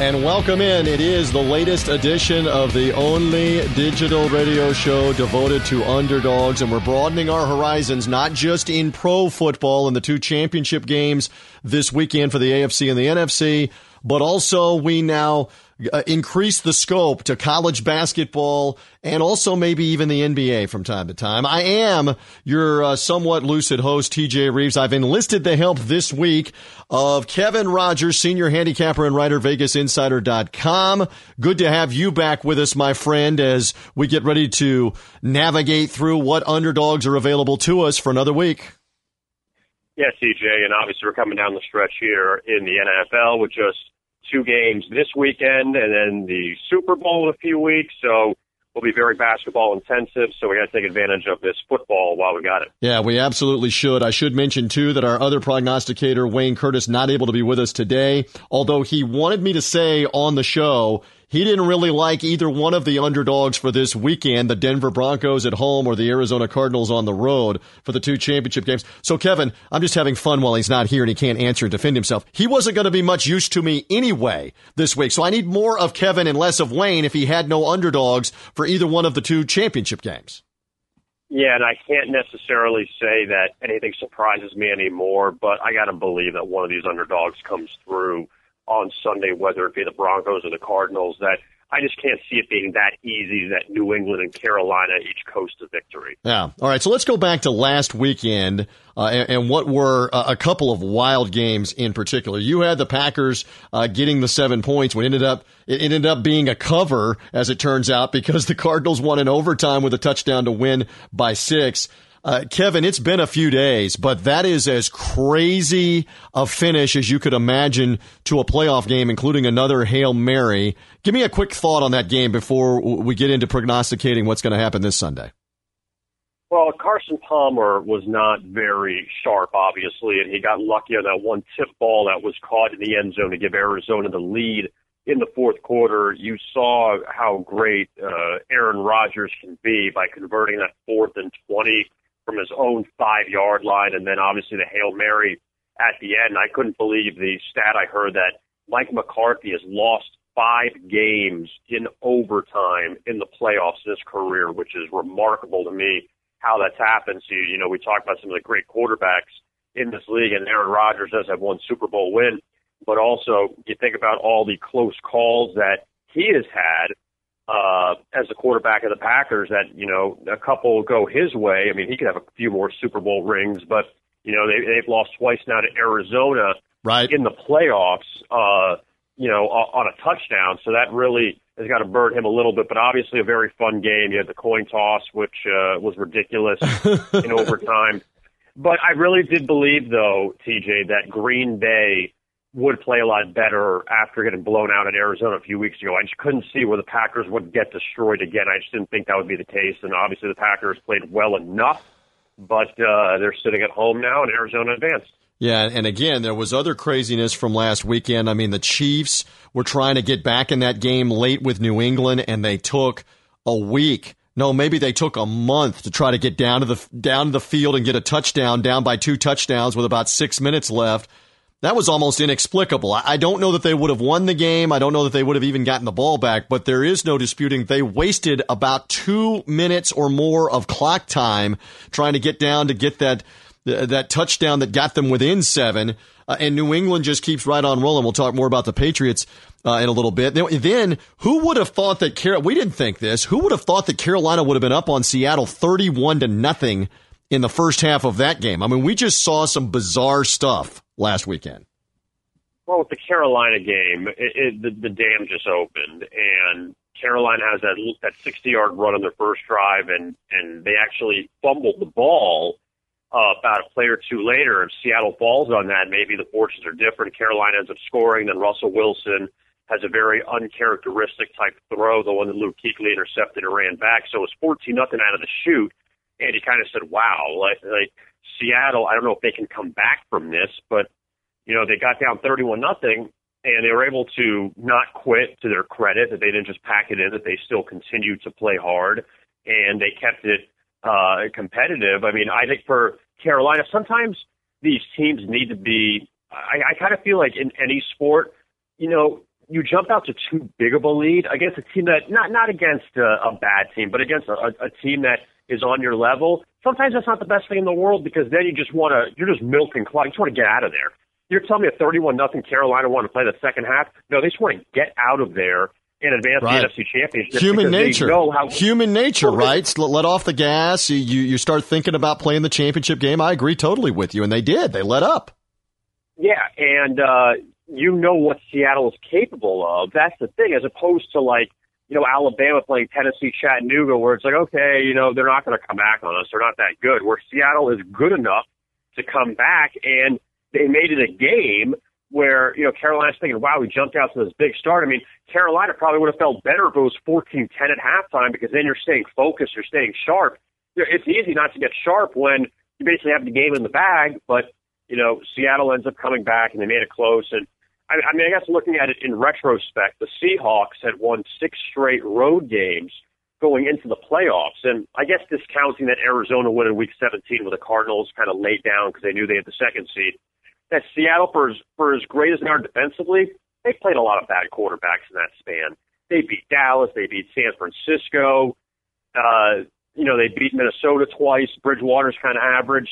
And welcome in. It is the latest edition of the only digital radio show devoted to underdogs, and we're broadening our horizons, not just in pro football and the two championship games this weekend for the AFC and the NFC, but also we now increase the scope to college basketball and also maybe even the NBA from time to time. I am your somewhat lucid host, TJ Reeves. I've enlisted the help this week of Kevin Rogers, senior handicapper and writer, VegasInsider.com. Good to have you back with us, my friend, as we get ready to navigate through what underdogs are available to us for another week. Yes, TJ, and obviously we're coming down the stretch here in the NFL with just two games this weekend and then the Super Bowl in a few weeks. So we'll be very basketball intensive. So we got to take advantage of this football while we got it. Yeah, we absolutely should. I should mention, too, that our other prognosticator, Wayne Curtis, not able to be with us today, although he wanted me to say on the show he didn't really like either one of the underdogs for this weekend, the Denver Broncos at home or the Arizona Cardinals on the road for the two championship games. So, Kevin, I'm just having fun while he's not here and he can't answer and defend himself. He wasn't going to be much use to me anyway this week, so I need more of Kevin and less of Wayne if he had no underdogs for either one of the two championship games. Yeah, and I can't necessarily say that anything surprises me anymore, but I got to believe that one of these underdogs comes through on Sunday, whether it be the Broncos or the Cardinals, that I just can't see it being that easy that New England and Carolina each coast to victory. Yeah. All right, so let's go back to last weekend and what were a couple of wild games in particular. You had the Packers getting the 7 points. It ended up being a cover, as it turns out, because the Cardinals won in overtime with a touchdown to win by 6. Kevin, it's been a few days, but that is as crazy a finish as you could imagine to a playoff game, including another Hail Mary. Give me a quick thought on that game before we get into prognosticating what's going to happen this Sunday. Well, Carson Palmer was not very sharp, obviously, and he got lucky on that one tip ball that was caught in the end zone to give Arizona the lead in the fourth quarter. You saw how great Aaron Rodgers can be by converting that 4th and 20 from his own 5-yard line, and then obviously the Hail Mary at the end. I couldn't believe the stat I heard that Mike McCarthy has lost 5 games in overtime in the playoffs this career, which is remarkable to me how that's happened. So, you know, we talked about some of the great quarterbacks in this league, and Aaron Rodgers does have one Super Bowl win, but also you think about all the close calls that he has had as the quarterback of the Packers, that, you know, a couple go his way. I mean, he could have a few more Super Bowl rings, but, you know, they've lost twice now to Arizona in the playoffs, you know, on a touchdown. So that really has got to burn him a little bit, but obviously a very fun game. You had the coin toss, which was ridiculous in overtime. But I really did believe, though, TJ, that Green Bay would play a lot better after getting blown out in Arizona a few weeks ago. I just couldn't see where the Packers would get destroyed again. I just didn't think that would be the case. And obviously the Packers played well enough, but they're sitting at home now and Arizona advanced. Yeah, and again, there was other craziness from last weekend. I mean, the Chiefs were trying to get back in that game late with New England, and they took a week. No, maybe they took a month to try to get down to the field and get a touchdown, down by 2 touchdowns with about 6 minutes left. That was almost inexplicable. I don't know that they would have won the game. I don't know that they would have even gotten the ball back, but there is no disputing they wasted about 2 minutes or more of clock time trying to get down to get that touchdown that got them within 7. And New England just keeps right on rolling. We'll talk more about the Patriots in a little bit. Then who would have thought that we didn't think this. Who would have thought that Carolina would have been up on Seattle 31-0 in the first half of that game? I mean, we just saw some bizarre stuff last weekend. Well, with the Carolina game, the dam just opened, and Carolina has that 60-yard run on their first drive, and they actually fumbled the ball about a play or two later. If Seattle falls on that, maybe the fortunes are different. Carolina ends up scoring, then Russell Wilson has a very uncharacteristic type throw, the one that Luke Kuechly intercepted and ran back. So it was 14-0 out of the chute, and he kind of said, wow, like Seattle, I don't know if they can come back from this, but, you know, they got down 31-0, and they were able to not quit, to their credit, that they didn't just pack it in, that they still continued to play hard, and they kept it competitive. I mean, I think for Carolina, sometimes these teams need to be, I kind of feel like in any sport, you know, you jump out to too big of a lead against a team that, not against a bad team, but against a team that is on your level. Sometimes that's not the best thing in the world, because then you just want to, you're just milking clock. You just want to get out of there. You're telling me a 31-0 Carolina wanted to play the second half? No, they just want to get out of there and advance right. The NFC Championship. Human nature. Human nature, right? Let off the gas. You start thinking about playing the championship game. I agree totally with you, and they did. They let up. Yeah, and you know what Seattle is capable of. That's the thing, as opposed to, like, you know, Alabama playing Tennessee, Chattanooga, where it's like, okay, you know, they're not going to come back on us. They're not that good. Where Seattle is good enough to come back, and they made it a game where, you know, Carolina's thinking, wow, we jumped out to this big start. I mean, Carolina probably would have felt better if it was 14-10 at halftime, because then you're staying focused, you're staying sharp. It's easy not to get sharp when you basically have the game in the bag, but, you know, Seattle ends up coming back, and they made it close. And I mean, I guess looking at it in retrospect, the Seahawks had won 6 straight road games going into the playoffs. And I guess discounting that Arizona win in Week 17 where the Cardinals kind of laid down because they knew they had the second seed, that Seattle, for as great as they are defensively, they played a lot of bad quarterbacks in that span. They beat Dallas. They beat San Francisco. You know, they beat Minnesota twice. Bridgewater's kind of average.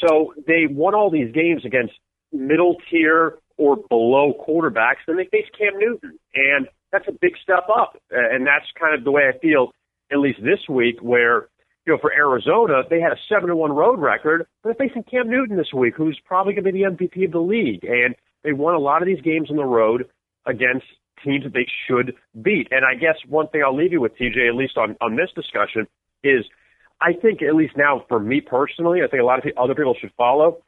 So they won all these games against middle-tier or below quarterbacks, then they face Cam Newton. And that's a big step up. And that's kind of the way I feel, at least this week, where, you know, for Arizona, they had a 7-1 road record. They're facing Cam Newton this week, who's probably going to be the MVP of the league. And they won a lot of these games on the road against teams that they should beat. And I guess one thing I'll leave you with, TJ, at least on this discussion, is I think, at least now for me personally, I think a lot of other people should follow,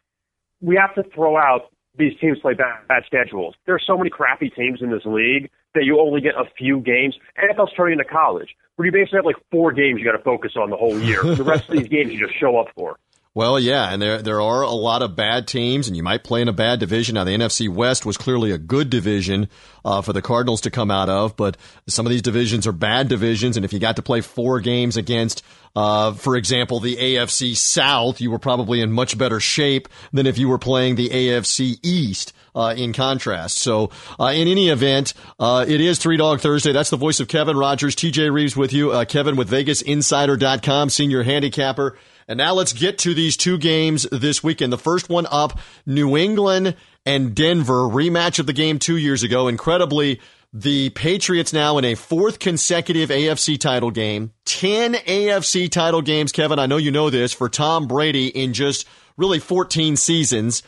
we have to throw out these teams play bad schedules. There are so many crappy teams in this league that you only get a few games. NFL's turning into college, where you basically have like 4 games you got to focus on the whole year. The rest of these games you just show up for. Well, yeah, and there are a lot of bad teams, and you might play in a bad division. Now, the NFC West was clearly a good division for the Cardinals to come out of, but some of these divisions are bad divisions, and if you got to play 4 games against, for example, the AFC South, you were probably in much better shape than if you were playing the AFC East. In contrast. So, in any event, it is Three Dog Thursday. That's the voice of Kevin Rogers. TJ Reeves with you. Kevin with VegasInsider.com, senior handicapper. And now let's get to these 2 games this weekend. The first one up, New England and Denver, rematch of the game 2 years ago. Incredibly, the Patriots now in a 4th consecutive AFC title game, 10 AFC title games, Kevin, I know you know this, for Tom Brady in just really 14 seasons.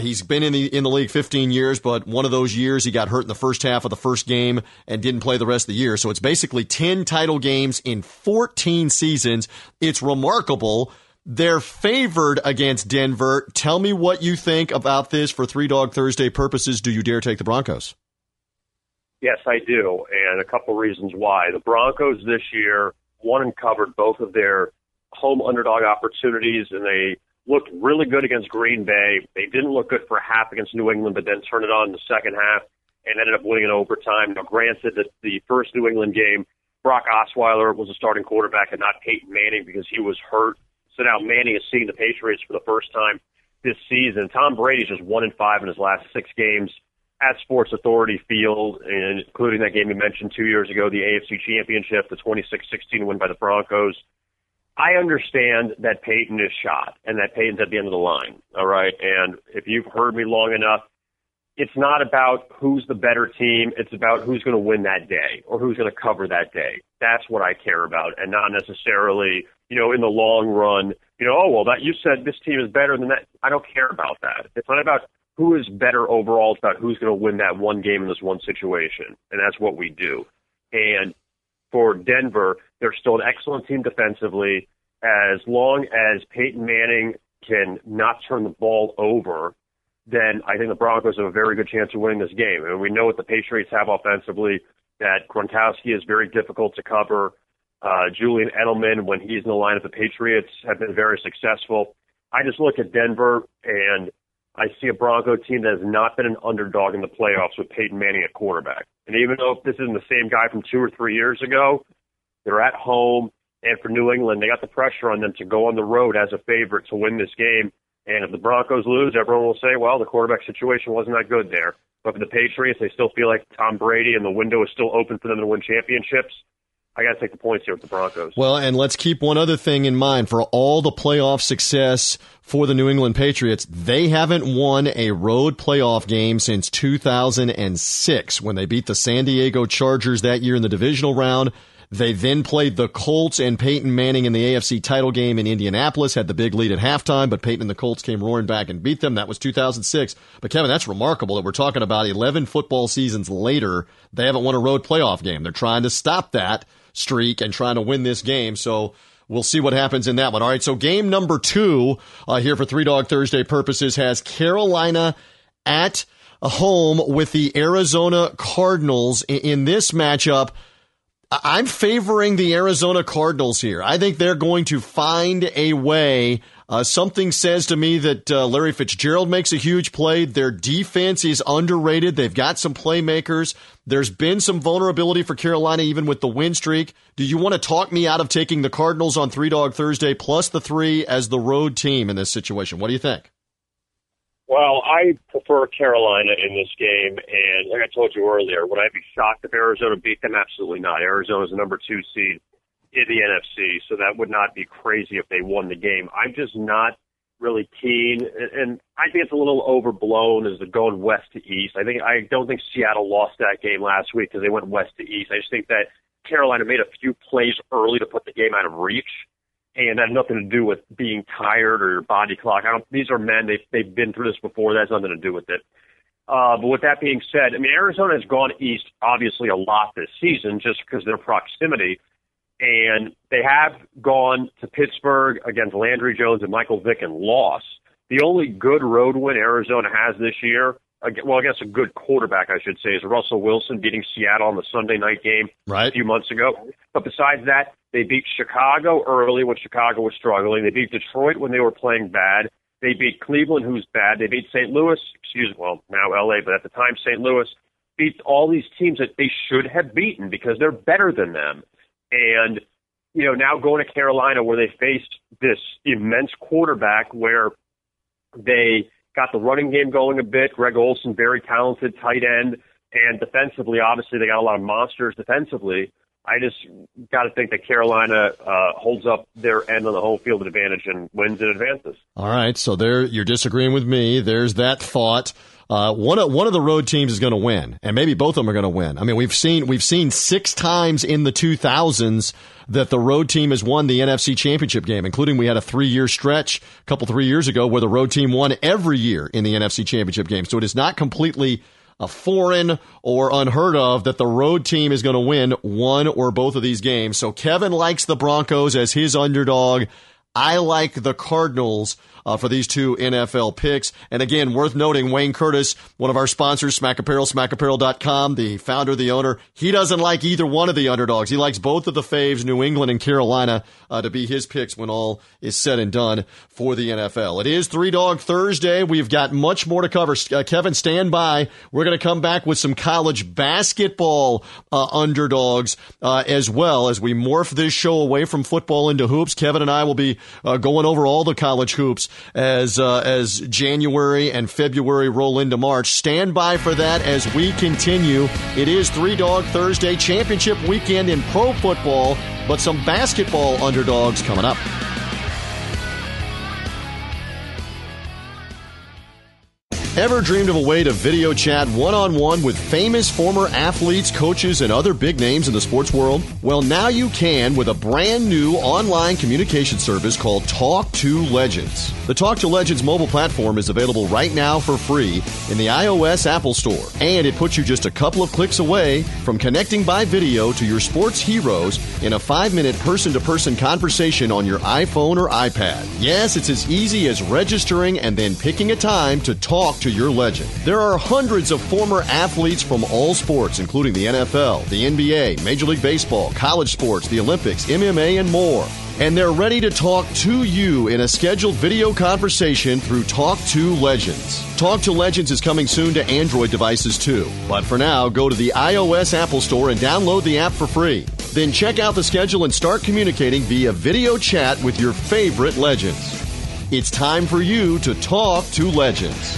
He's been in the league 15 years, but one of those years he got hurt in the first half of the first game and didn't play the rest of the year. So it's basically 10 title games in 14 seasons. It's remarkable. They're favored against Denver. Tell me what you think about this for Three Dog Thursday purposes. Do you dare take the Broncos? Yes, I do, and a couple reasons why. The Broncos this year won and covered both of their home underdog opportunities, and they looked really good against Green Bay. They didn't look good for half against New England, but then turned it on in the second half and ended up winning in overtime. Now, granted that the first New England game, Brock Osweiler was a starting quarterback and not Peyton Manning because he was hurt. So now Manning is seeing the Patriots for the first time this season. Tom Brady's just 1-5 in his last 6 games at Sports Authority Field, and including that game you mentioned 2 years ago, the AFC Championship, the 26-16 win by the Broncos. I understand that Peyton is shot and that Peyton's at the end of the line, all right? And if you've heard me long enough, it's not about who's the better team. It's about who's going to win that day or who's going to cover that day. That's what I care about, and not necessarily, you know, in the long run, you know, oh, well, that you said this team is better than that. I don't care about that. It's not about who is better overall. It's about who's going to win that one game in this one situation, and that's what we do. And for Denver, they're still an excellent team defensively. As long as Peyton Manning can not turn the ball over, then I think the Broncos have a very good chance of winning this game. And we know what the Patriots have offensively, that Gronkowski is very difficult to cover. Julian Edelman, when he's in the lineup, the Patriots have been very successful. I just look at Denver, and I see a Bronco team that has not been an underdog in the playoffs with Peyton Manning at quarterback. And even though this isn't the same guy from 2 or 3 years ago, they're at home, and for New England, they got the pressure on them to go on the road as a favorite to win this game. And if the Broncos lose, everyone will say, well, the quarterback situation wasn't that good there. But for the Patriots, they still feel like Tom Brady and the window is still open for them to win championships. I got to take the points here with the Broncos. Well, and let's keep one other thing in mind. For all the playoff success for the New England Patriots, they haven't won a road playoff game since 2006 when they beat the San Diego Chargers that year in the divisional round. They then played the Colts and Peyton Manning in the AFC title game in Indianapolis, had the big lead at halftime, but Peyton and the Colts came roaring back and beat them. That was 2006. But, Kevin, that's remarkable that we're talking about 11 football seasons later, they haven't won a road playoff game. They're trying to stop that streak and trying to win this game, so we'll see what happens in that one. All right, so game number two here for Three Dog Thursday purposes has Carolina at home with the Arizona Cardinals. In this matchup, I'm favoring the Arizona Cardinals here. I think they're going to find a way. Something says to me that Larry Fitzgerald makes a huge play. Their defense is underrated. They've got some playmakers. There's been some vulnerability for Carolina, even with the win streak. Do you want to talk me out of taking the Cardinals on Three Dog Thursday plus the three as the road team in this situation? What do you think? Well, I prefer Carolina in this game, and like I told you earlier, would I be shocked if Arizona beat them? Absolutely not. Arizona's the number 2 seed in the NFC, so that would not be crazy if they won the game. I'm just not really keen, and I think it's a little overblown as the going west to east. I don't think Seattle lost that game last week because they went west to east. I just think that Carolina made a few plays early to put the game out of reach. And that had nothing to do with being tired or your body clock. These are men. They've been through this before. That has nothing to do with it. But with that being said, I mean, Arizona has gone east, obviously, a lot this season just because of their proximity. And they have gone to Pittsburgh against Landry Jones and Michael Vick and lost. The only good road win Arizona has this year, well, I guess a good quarterback, I should say, is Russell Wilson beating Seattle on the Sunday night game right. A few months ago. But besides that, they beat Chicago early when Chicago was struggling. They beat Detroit when they were playing bad. They beat Cleveland, who's bad. They beat St. Louis, well, now L.A., but at the time St. Louis, beat all these teams that they should have beaten because they're better than them. And, you know, now going to Carolina where they faced this immense quarterback where they got the running game going a bit. Greg Olson, very talented tight end. And defensively, obviously, they got a lot of monsters defensively. I just got to think that Carolina holds up their end on the home field advantage and wins and advances. All right, so there you're disagreeing with me. There's that thought. One of the road teams is going to win, and maybe both of them are going to win. I mean, we've seen 6 times in the 2000s that the road team has won the NFC Championship game, including we had a 3-year stretch a couple 3 years ago where the road team won every year in the NFC Championship game. So it is not completely foreign or unheard of that the road team is going to win one or both of these games. So Kevin likes the Broncos as his underdog. I like the Cardinals for these two NFL picks. And again, worth noting, Wayne Curtis, one of our sponsors, Smack Apparel, SmackApparel.com, the founder, the owner, he doesn't like either one of the underdogs. He likes both of the faves, New England and Carolina, to be his picks when all is said and done for the NFL. It is Three Dog Thursday. We've got much more to cover. Kevin, stand by. We're going to come back with some college basketball underdogs as well as we morph this show away from football into hoops. Kevin and I will be going over all the college hoops as January and February roll into March. Stand by for that as we continue. It is Three Dog Thursday, championship weekend in pro football, but some basketball underdogs coming up. Ever dreamed of a way to video chat one-on-one with famous former athletes, coaches, and other big names in the sports world? Well, now you can with a brand new online communication service called Talk to Legends. The Talk to Legends mobile platform is available right now for free in the iOS Apple Store, and it puts you just a couple of clicks away from connecting by video to your sports heroes in a 5-minute person-to-person conversation on your iPhone or iPad. Yes, it's as easy as registering and then picking a time to talk to your legend. There are hundreds of former athletes from all sports, including the NFL, the NBA, Major League Baseball, college sports, the Olympics, MMA, and more. And they're ready to talk to you in a scheduled video conversation through Talk to Legends. Talk to Legends is coming soon to Android devices too. But for now, go to the iOS Apple Store and download the app for free. Then check out the schedule and start communicating via video chat with your favorite legends. It's time for you to Talk to Legends.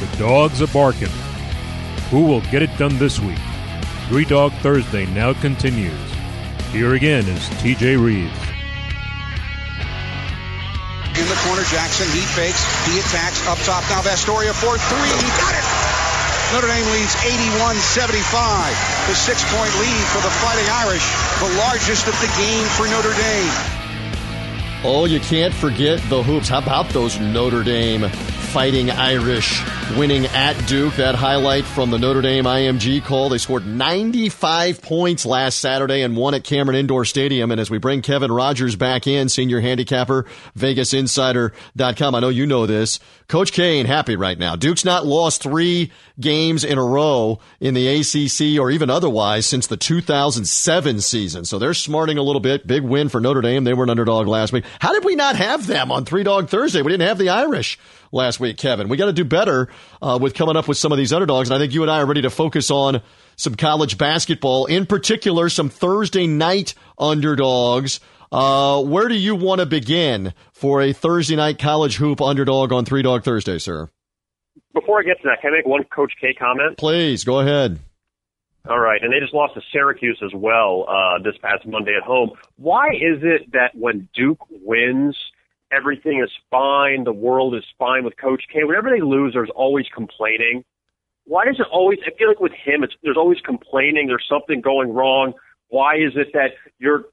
The dogs are barking. Who will get it done this week? Three Dog Thursday now continues. Here again is T.J. Reeves. In the corner, Jackson, he fakes, he attacks, up top now, Vastoria for three, he got it! Notre Dame leads 81-75, the six-point lead for the Fighting Irish, the largest of the game for Notre Dame. Oh, you can't forget the hoops. How about those Notre Dame Fighting Irish winning at Duke? That highlight from the Notre Dame IMG call. They scored 95 points last Saturday and won at Cameron Indoor Stadium. And as we bring Kevin Rogers back in, senior handicapper, VegasInsider.com. I know you know this. Coach K ain't happy right now. Duke's not lost three games in a row in the ACC or even otherwise since the 2007 season. So they're smarting a little bit. Big win for Notre Dame. They were an underdog last week. How did we not have them on Three Dog Thursday? We didn't have the Irish last week, Kevin. We got to do better with coming up with some of these underdogs, and I think you and I are ready to focus on some college basketball, in particular some Thursday night underdogs. Where do you want to begin for a Thursday night college hoop underdog on Three Dog Thursday, sir? Before I get to that, can I make one Coach K comment? Please, go ahead. All right, and they just lost to Syracuse as well this past Monday at home. Why is it that when Duke wins, everything is fine, the world is fine with Coach K? Whenever they lose, there's always complaining. Why does it always – I feel like with him, there's always complaining. There's something going wrong. Why is it that you're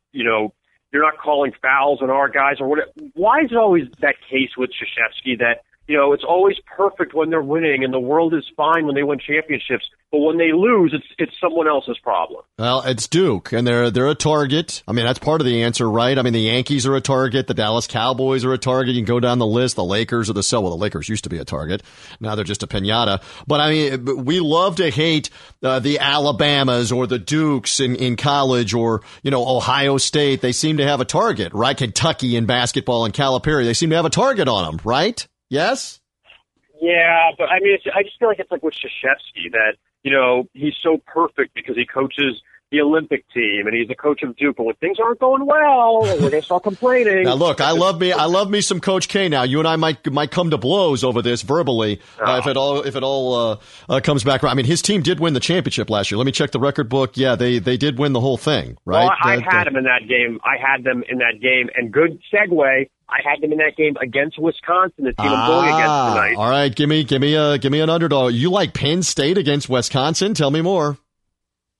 not calling fouls on our guys or whatever? Why is it always that case with Krzyzewski that – you know, it's always perfect when they're winning, and the world is fine when they win championships. But when they lose, it's someone else's problem. Well, it's Duke, and they're a target. I mean, that's part of the answer, right? I mean, the Yankees are a target. The Dallas Cowboys are a target. You can go down the list. The Lakers are the Lakers used to be a target. Now they're just a pinata. But, I mean, we love to hate the Alabamas or the Dukes in college or, Ohio State. They seem to have a target, right? Kentucky in basketball and Calipari, they seem to have a target on them, right? Yes? Yeah, but I mean, I just feel like it's like with Krzyzewski that, he's so perfect because he coaches the Olympic team and he's the coach of Duke. But when things aren't going well, when they start complaining. Now, look, I love me some Coach K now. You and I might come to blows over this verbally if it all comes back around. I mean, his team did win the championship last year. Let me check the record book. Yeah, they did win the whole thing, right? Well, I had them in that game. And good segue. I had them in that game against Wisconsin, the team I'm going against tonight. All right, give me an underdog. You like Penn State against Wisconsin? Tell me more.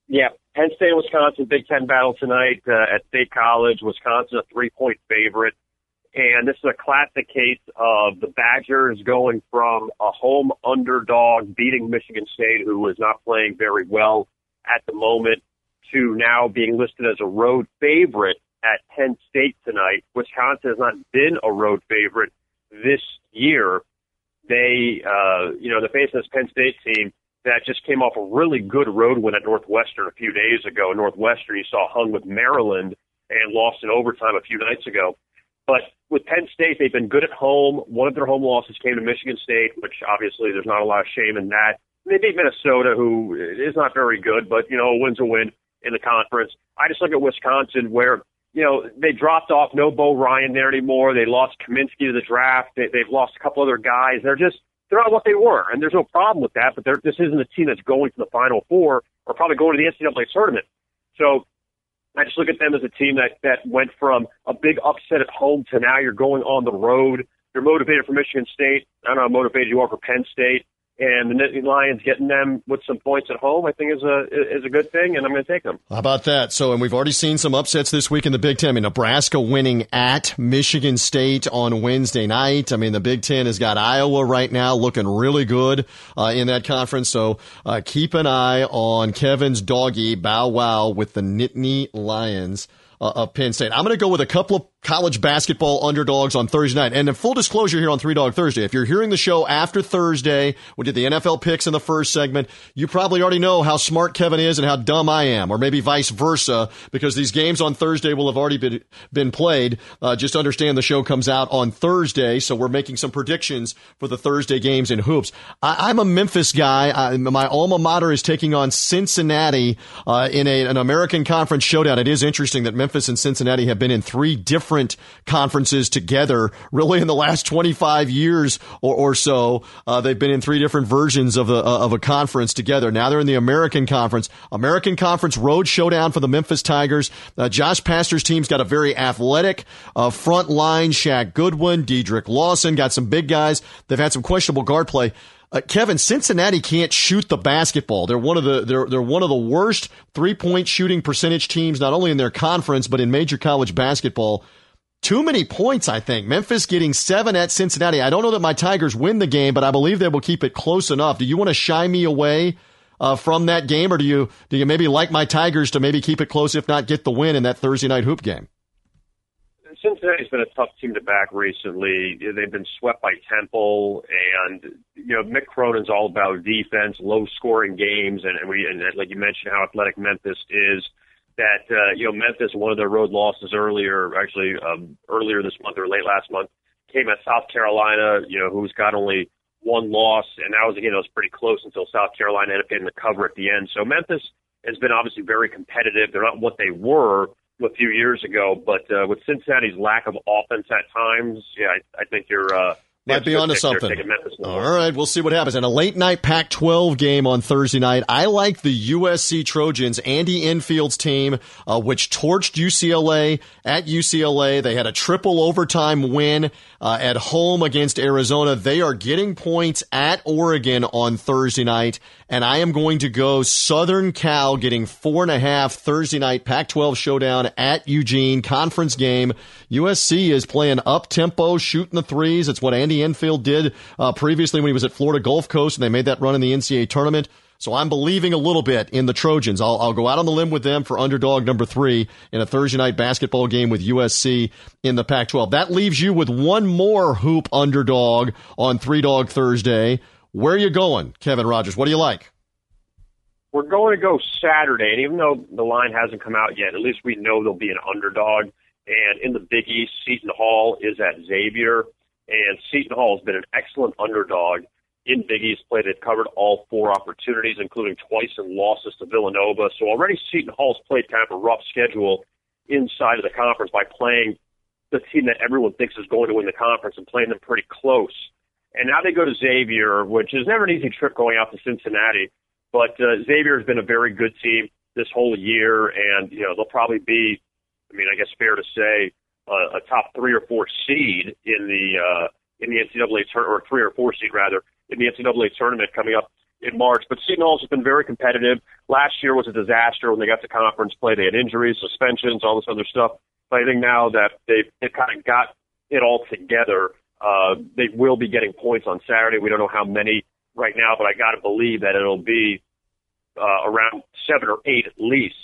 Yeah, Penn State and Wisconsin, Big Ten battle tonight at State College. Wisconsin, a 3-point favorite. And this is a classic case of the Badgers going from a home underdog, beating Michigan State, who is not playing very well at the moment, to now being listed as a road favorite at Penn State tonight. Wisconsin has not been a road favorite this year. They, they're facing this Penn State team that just came off a really good road win at Northwestern a few days ago. Northwestern, you saw, hung with Maryland and lost in overtime a few nights ago. But with Penn State, they've been good at home. One of their home losses came to Michigan State, which obviously there's not a lot of shame in that. They beat Minnesota, who is not very good, but, a win's a win in the conference. I just look at Wisconsin where they dropped off. No Bo Ryan there anymore. They lost Kaminsky to the draft. They've lost a couple other guys. They're not what they were, and there's no problem with that, but this isn't a team that's going to the Final Four or probably going to the NCAA tournament. So I just look at them as a team that went from a big upset at home to now you're going on the road. You're motivated for Michigan State. I don't know how motivated you are for Penn State. And the Lions getting them with some points at home, I think, is a good thing, and I'm going to take them. How about that? So, and we've already seen some upsets this week in the Big Ten. I mean, Nebraska winning at Michigan State on Wednesday night. I mean, the Big Ten has got Iowa right now looking really good in that conference. So, keep an eye on Kevin's doggy, Bow Wow, with the Nittany Lions. of Penn State. I'm going to go with a couple of college basketball underdogs on Thursday night. And in full disclosure here on Three Dog Thursday, if you're hearing the show after Thursday, we did the NFL picks in the first segment, you probably already know how smart Kevin is and how dumb I am, or maybe vice versa, because these games on Thursday will have already been played. Just understand the show comes out on Thursday, so we're making some predictions for the Thursday games in hoops. I'm a Memphis guy. My alma mater is taking on Cincinnati in an American Conference showdown. It is interesting that Memphis and Cincinnati have been in three different conferences together, really in the last 25 years or so. They've been in three different versions of a conference together. Now they're in the American Conference. American Conference road showdown for the Memphis Tigers. Josh Pastner's team's got a very athletic front line. Shaq Goodwin, Diedrich Lawson, got some big guys. They've had some questionable guard play. Kevin, Cincinnati can't shoot the basketball. They're one of the they're one of the worst three-point shooting percentage teams, not only in their conference but in major college basketball. Too many points, I think. Memphis getting 7 at Cincinnati. I don't know that my Tigers win the game, but I believe they will keep it close enough. Do you want to shy me away from that game, or do you maybe like my Tigers to maybe keep it close, if not get the win in that Thursday night hoop game? Cincinnati's been a tough team to back recently. They've been swept by Temple, and Mick Cronin's all about defense, low-scoring games, and like you mentioned, how athletic Memphis is. That Memphis, one of their road losses earlier this month or late last month, came at South Carolina, who's got only one loss, and that was again it was pretty close until South Carolina ended up getting the cover at the end. So Memphis has been obviously very competitive. They're not what they were a few years ago, but with Cincinnati's lack of offense at times, I think you're might be onto something. All right, we'll see what happens. And a late-night Pac-12 game on Thursday night. I like the USC Trojans, Andy Enfield's team, which torched UCLA at UCLA. They had a triple overtime win at home against Arizona. They are getting points at Oregon on Thursday night, and I am going to go Southern Cal getting 4.5 Thursday night Pac-12 showdown at Eugene, conference game. USC is playing up-tempo, shooting the threes. It's what Andy Enfield did previously when he was at Florida Gulf Coast, and they made that run in the NCAA tournament. So I'm believing a little bit in the Trojans. I'll go out on the limb with them for underdog number 3 in a Thursday night basketball game with USC in the Pac-12. That leaves you with one more hoop underdog on Three Dog Thursday. Where are you going, Kevin Rogers? What do you like? We're going to go Saturday, and even though the line hasn't come out yet, at least we know there'll be an underdog. And in the Big East, Seton Hall is at Xavier. And Seton Hall has been an excellent underdog in Big East play. They've covered all 4 opportunities, including twice in losses to Villanova. So already Seton Hall's played kind of a rough schedule inside of the conference by playing the team that everyone thinks is going to win the conference and playing them pretty close. And now they go to Xavier, which is never an easy trip going out to Cincinnati. But Xavier has been a very good team this whole year, and they'll probably be, I guess fair to say, a top 3 or 4 seed in the NCAA tournament, or 3 or 4 seed rather, in the NCAA tournament coming up in March. But Seton Hall's been very competitive. Last year was a disaster when they got to conference play. They had injuries, suspensions, all this other stuff. But I think now that they've kind of got it all together, they will be getting points on Saturday. We don't know how many right now, but I got to believe that it'll be around 7 or 8 at least.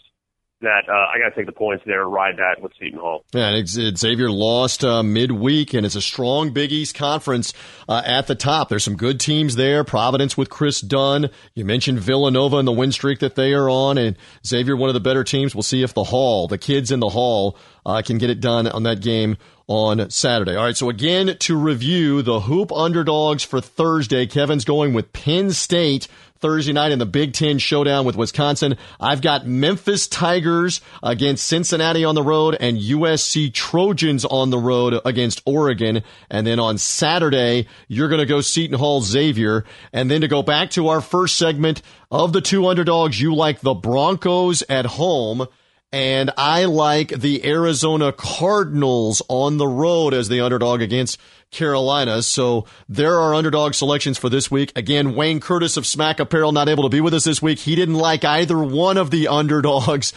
That I got to take the points there and ride that with Seton Hall. Yeah, and Xavier lost midweek, and it's a strong Big East conference at the top. There's some good teams there. Providence with Chris Dunn. You mentioned Villanova and the win streak that they are on, and Xavier, one of the better teams. We'll see if the kids in the Hall, can get it done on that game on Saturday. All right, so again, to review the hoop underdogs for Thursday, Kevin's going with Penn State Thursday night in the Big Ten showdown with Wisconsin. I've got Memphis Tigers against Cincinnati on the road and USC Trojans on the road against Oregon. And then on Saturday, you're going to go Seton Hall Xavier. And then to go back to our first segment, of the 2 underdogs, you like the Broncos at home. And I like the Arizona Cardinals on the road as the underdog against Carolina. So there are underdog selections for this week. Again, Wayne Curtis of Smack Apparel not able to be with us this week. He didn't like either one of the underdogs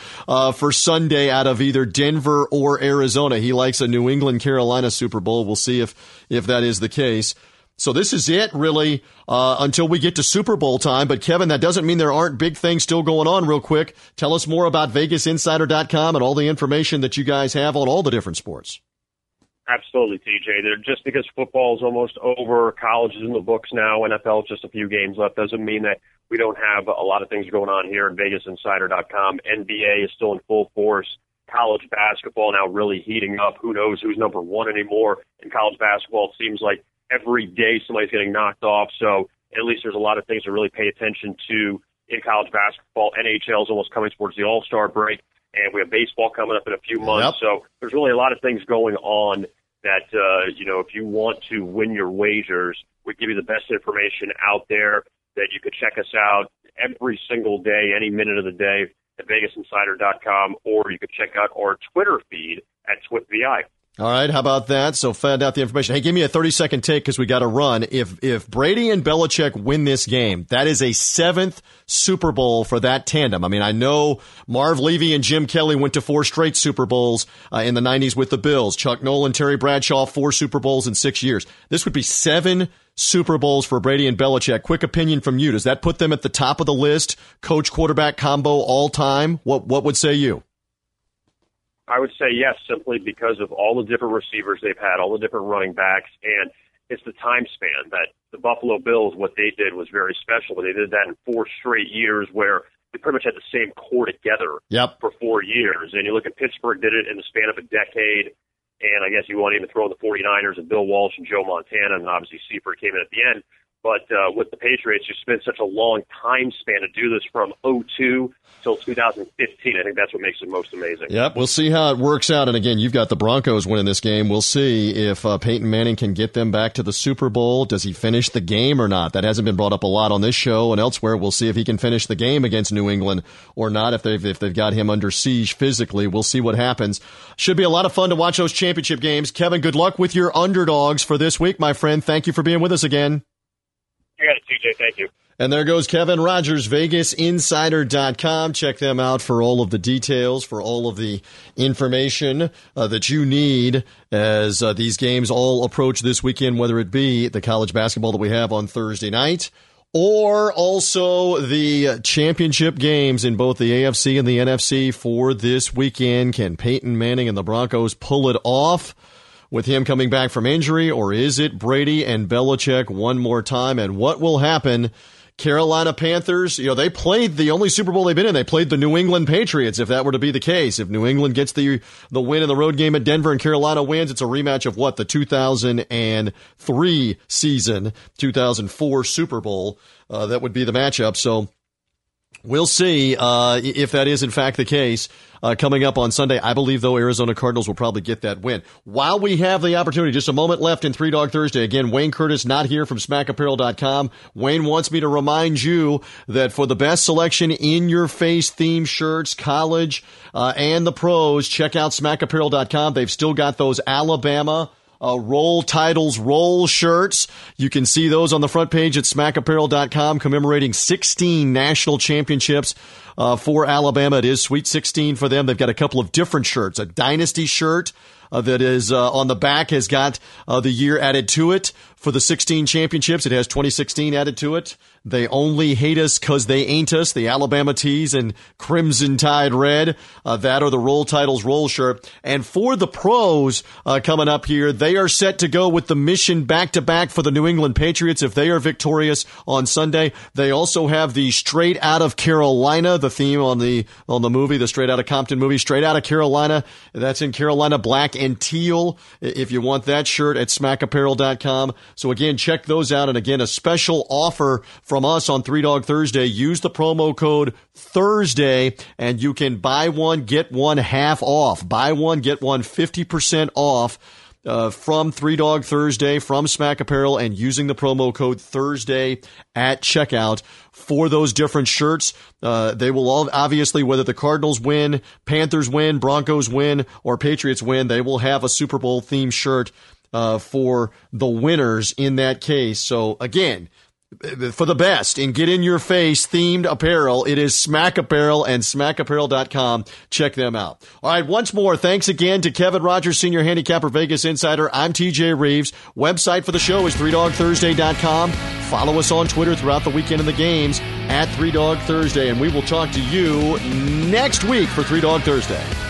for Sunday out of either Denver or Arizona. He likes a New England-Carolina Super Bowl. We'll see if that is the case. So this is it, really, until we get to Super Bowl time. But, Kevin, that doesn't mean there aren't big things still going on real quick. Tell us more about VegasInsider.com and all the information that you guys have on all the different sports. Absolutely, TJ. Just because football is almost over, college is in the books now, NFL is just a few games left, doesn't mean that we don't have a lot of things going on here at VegasInsider.com. NBA is still in full force. College basketball now really heating up. Who knows who's number one anymore in college basketball? It seems like every day somebody's getting knocked off, so at least there's a lot of things to really pay attention to in college basketball. NHL is almost coming towards the All-Star break, and we have baseball coming up in a few months. Yep. So there's really a lot of things going on that, if you want to win your wagers, we give you the best information out there that you could check us out every single day, any minute of the day at VegasInsider.com, or you could check out our Twitter feed at TwitVI. All right, how about that? So find out the information. Hey, give me a 30-second take because we got to run. If Brady and Belichick win this game, that is a 7th Super Bowl for that tandem. I mean, I know Marv Levy and Jim Kelly went to 4 straight Super Bowls in the 90s with the Bills. Chuck Nolan, Terry Bradshaw, 4 Super Bowls in 6 years. This would be 7 Super Bowls for Brady and Belichick. Quick opinion from you. Does that put them at the top of the list? Coach-quarterback combo all time? What would say you? I would say yes, simply because of all the different receivers they've had, all the different running backs, and it's the time span that the Buffalo Bills, what they did was very special. They did that in 4 straight years where they pretty much had the same core together for 4 years. And you look at Pittsburgh did it in the span of a decade, and I guess you won't even throw in the 49ers and Bill Walsh and Joe Montana, and obviously Seifert came in at the end. But with the Patriots, you spent such a long time span to do this from 2002 till 2015. I think that's what makes it most amazing. Yep, we'll see how it works out. And, again, you've got the Broncos winning this game. We'll see if Peyton Manning can get them back to the Super Bowl. Does he finish the game or not? That hasn't been brought up a lot on this show and elsewhere. We'll see if he can finish the game against New England or not, if they've got him under siege physically. We'll see what happens. Should be a lot of fun to watch those championship games. Kevin, good luck with your underdogs for this week, my friend. Thank you for being with us again. You got it, TJ. Thank you. And there goes Kevin Rogers, VegasInsider.com. Check them out for all of the details, for all of the information that you need as these games all approach this weekend, whether it be the college basketball that we have on Thursday night or also the championship games in both the AFC and the NFC for this weekend. Can Peyton Manning and the Broncos pull it off? With him coming back from injury, or is it Brady and Belichick one more time? And what will happen? Carolina Panthers, they played the only Super Bowl they've been in. They played the New England Patriots, if that were to be the case. If New England gets the win in the road game at Denver and Carolina wins, it's a rematch of what? The 2003 season, 2004 Super Bowl. That would be the matchup. So we'll see if that is, in fact, the case coming up on Sunday. I believe, though, Arizona Cardinals will probably get that win. While we have the opportunity, just a moment left in Three Dog Thursday. Again, Wayne Curtis not here from SmackApparel.com. Wayne wants me to remind you that for the best selection in your face theme shirts, college and the pros, check out SmackApparel.com. They've still got those Alabama Roll Titles, Roll shirts. You can see those on the front page at SmackApparel.com, commemorating 16 national championships for Alabama. It is Sweet 16 for them. They've got a couple of different shirts, a Dynasty shirt that is on the back has got the year added to it. For the 16 championships, it has 2016 added to it. They only hate us because they ain't us. The Alabama tees and Crimson Tide red. That or the Roll Titles Roll shirt. And for the pros coming up here, they are set to go with the mission back-to-back for the New England Patriots if they are victorious on Sunday. They also have the Straight Out of Carolina, the theme on the movie, the Straight Out of Compton movie, Straight Out of Carolina. That's in Carolina, black and teal. If you want that shirt at SmackApparel.com. So, again, check those out. And, again, a special offer from us on Three Dog Thursday. Use the promo code THURSDAY, and you can buy one, get one half off. Buy one, get one 50% off from Three Dog Thursday, from Smack Apparel, and using the promo code THURSDAY at checkout for those different shirts. They will all, obviously, whether the Cardinals win, Panthers win, Broncos win, or Patriots win, they will have a Super Bowl-themed shirt for the winners in that case. So, again, for the best in get in your face themed apparel. It is Smack Apparel and SmackApparel.com. Check them out. All right. Once more, thanks again to Kevin Rogers, Senior Handicapper, Vegas Insider. I'm TJ Reeves. Website for the show is 3dogthursday.com. Follow us on Twitter throughout the weekend and the games at 3dogthursday. And we will talk to you next week for 3 Dog Thursday.